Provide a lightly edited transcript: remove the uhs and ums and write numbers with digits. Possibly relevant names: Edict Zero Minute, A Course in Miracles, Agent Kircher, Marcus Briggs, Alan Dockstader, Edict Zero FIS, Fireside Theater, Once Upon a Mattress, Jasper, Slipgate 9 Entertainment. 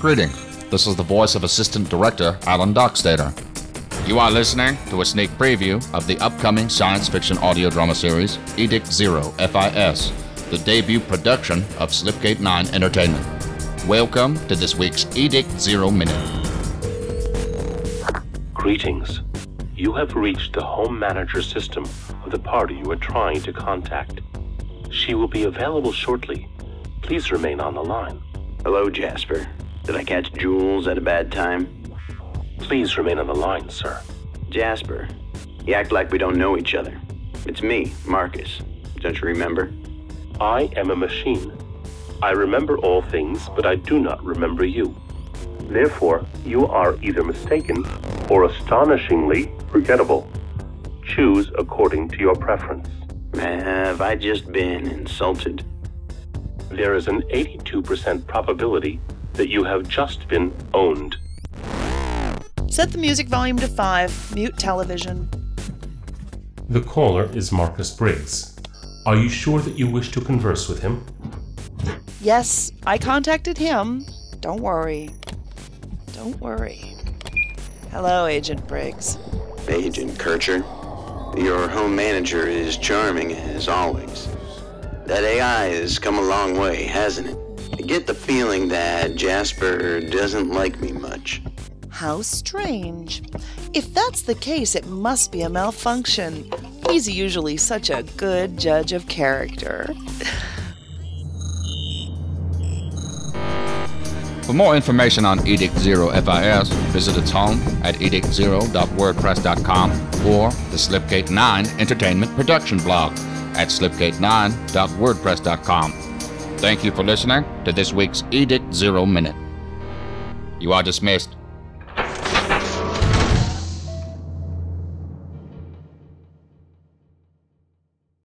Greetings. This is the voice of Assistant Director Alan Dockstader. You are listening to a sneak preview of the upcoming science fiction audio drama series, Edict Zero FIS, the debut production of Slipgate 9 Entertainment. Welcome to this week's Edict Zero Minute. Greetings. You have reached the home manager system of the party you are trying to contact. She will be available shortly. Please remain on the line. Hello, Jasper. Did I catch Jules at a bad time? Please remain on the line, sir. Jasper, you act like we don't know each other. It's me, Marcus. Don't you remember? I am a machine. I remember all things, but I do not remember you. Therefore, you are either mistaken or astonishingly forgettable. Choose according to your preference. Have I just been insulted? There is an 82% probability that you have just been owned. Set the music volume to 5. Mute television. The caller is Marcus Briggs. Are you sure that you wish to converse with him? Yes, I contacted him. Don't worry. Don't worry. Hello, Agent Briggs. Agent Kircher, your home manager is charming as always. That AI has come a long way, hasn't it? I get the feeling that Jasper doesn't like me much. How strange. If that's the case, it must be a malfunction. He's usually such a good judge of character. For more information on Edict Zero FIS, visit its home at edictzero.wordpress.com or the Slipgate 9 Entertainment Production blog at slipgate9.wordpress.com. Thank you for listening to this week's Edict Zero Minute. You are dismissed.